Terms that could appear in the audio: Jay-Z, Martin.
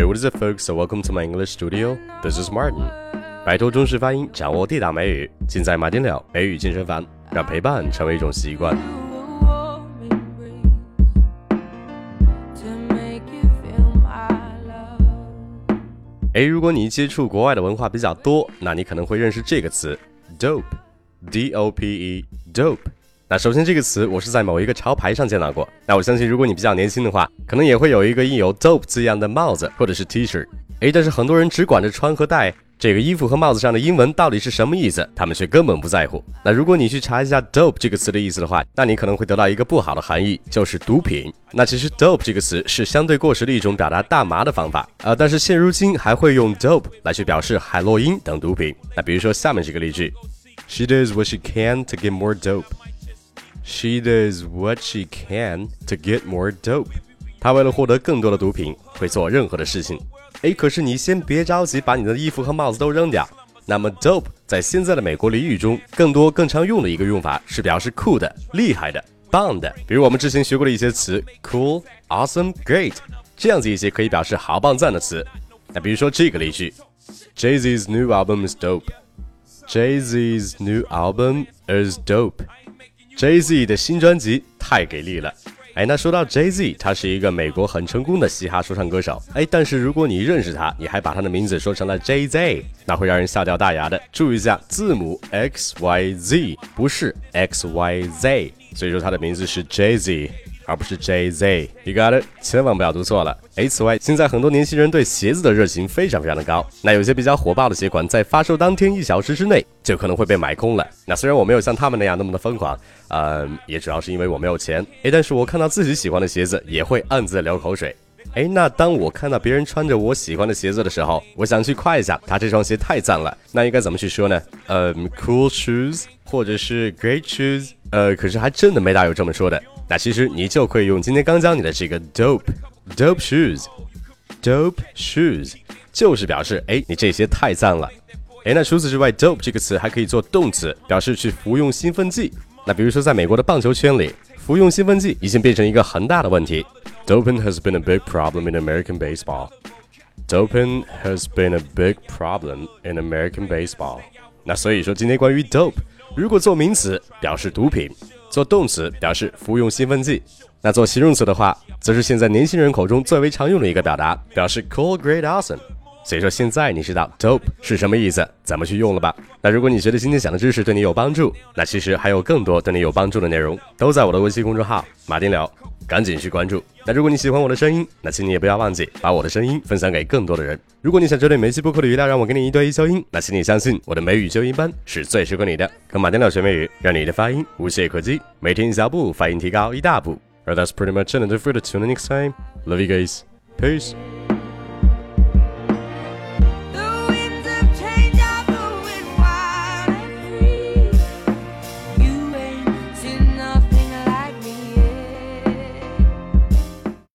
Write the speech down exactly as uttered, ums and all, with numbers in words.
Hey, what is it, folks? So welcome to my English studio. This is Martin. 摆脱中式发音，掌握地道美语，尽在马丁聊美语健身房，让陪伴成为一种习惯。哎，如果你接触国外的文化比较多，那你可能会认识这个词 dope, D O P E, dope。那首先这个词我是在某一个潮牌上见到过，那我相信如果你比较年轻的话，可能也会有一个印有 dope 字样的帽子或者是 T恤。 诶，但是很多人只管着穿和戴，这个衣服和帽子上的英文到底是什么意思，他们却根本不在乎。那如果你去查一下 dope 这个词的意思的话，那你可能会得到一个不好的含义，就是毒品。那其实 dope 这个词是相对过时的一种表达大麻的方法，呃，但是现如今还会用 dope 来去表示海洛因等毒品。那比如说下面这个例句 She does what she can to get more dope。She does what she can to get more dope. 她为了获得更多的毒品，会做任何的事情。诶，可是你先别着急把你的衣服和帽子都扔掉。那么 dope 在现在的美国俚语中，更多更常用的一个用法是表示酷的、厉害的、棒的。比如我们之前学过的一些词 cool, awesome, great 这样子一些可以表示好棒赞的词。那比如说这个例句 Jay-Z's new album is dope. Jay-Z's new album is dope.Jay-Z 的新专辑太给力了。哎，那说到 Jay-Z， 他是一个美国很成功的嘻哈说唱歌手。哎，但是如果你认识他，你还把他的名字说成了 Jay-Z， 那会让人笑掉大牙的。注意一下字母 X Y Z， 不是 X Y Z， 所以说他的名字是 Jay-Z， 而不是 Jay-Z。You got it？ 千万不要读错了。哎，此外，现在很多年轻人对鞋子的热情非常非常的高，那有些比较火爆的鞋款在发售当天一小时之内就可能会被买空了。那虽然我没有像他们那样那么的疯狂，嗯，也主要是因为我没有钱。哎，但是我看到自己喜欢的鞋子也会暗自的流口水。哎，那当我看到别人穿着我喜欢的鞋子的时候，我想去夸一下他这双鞋太赞了，那应该怎么去说呢？嗯 ，cool shoes 或者是 great shoes， 呃，可是还真的没大有这么说的。那其实你就可以用今天刚教你的这个 dope。Dope shoes, dope shoes 就是表示哎，你这鞋太赞了。哎，那除此之外 dope 这个词还可以做动词，表示去服用兴奋剂。那比如说在美国的棒球圈里，服用兴奋剂已经变成一个很大的问题。Doping has been a big problem in American baseball. Doping has been a big problem in American baseball. 那所以说今天关于 dope， 如果做名词表示毒品，做动词表示服用兴奋剂，那做形容词的话，则是现在年轻人口中最为常用的一个表达，表示 cool, great, awesome。所以说现在你知道 dope 是什么意思，怎么去用了吧？那如果你觉得今天讲的知识对你有帮助，那其实还有更多对你有帮助的内容，都在我的微信公众号马丁聊，赶紧去关注。那如果你喜欢我的声音，那请你也不要忘记把我的声音分享给更多的人。如果你想针对每期播客的语料让我给你一对一纠音，那请你相信我的美语纠音班是最适合你的。跟马丁聊学美语，让你的发音无懈可击，每天一小步，发音提高一大步。Alright, that's pretty much it for the tune next time. Love you guys. Peace.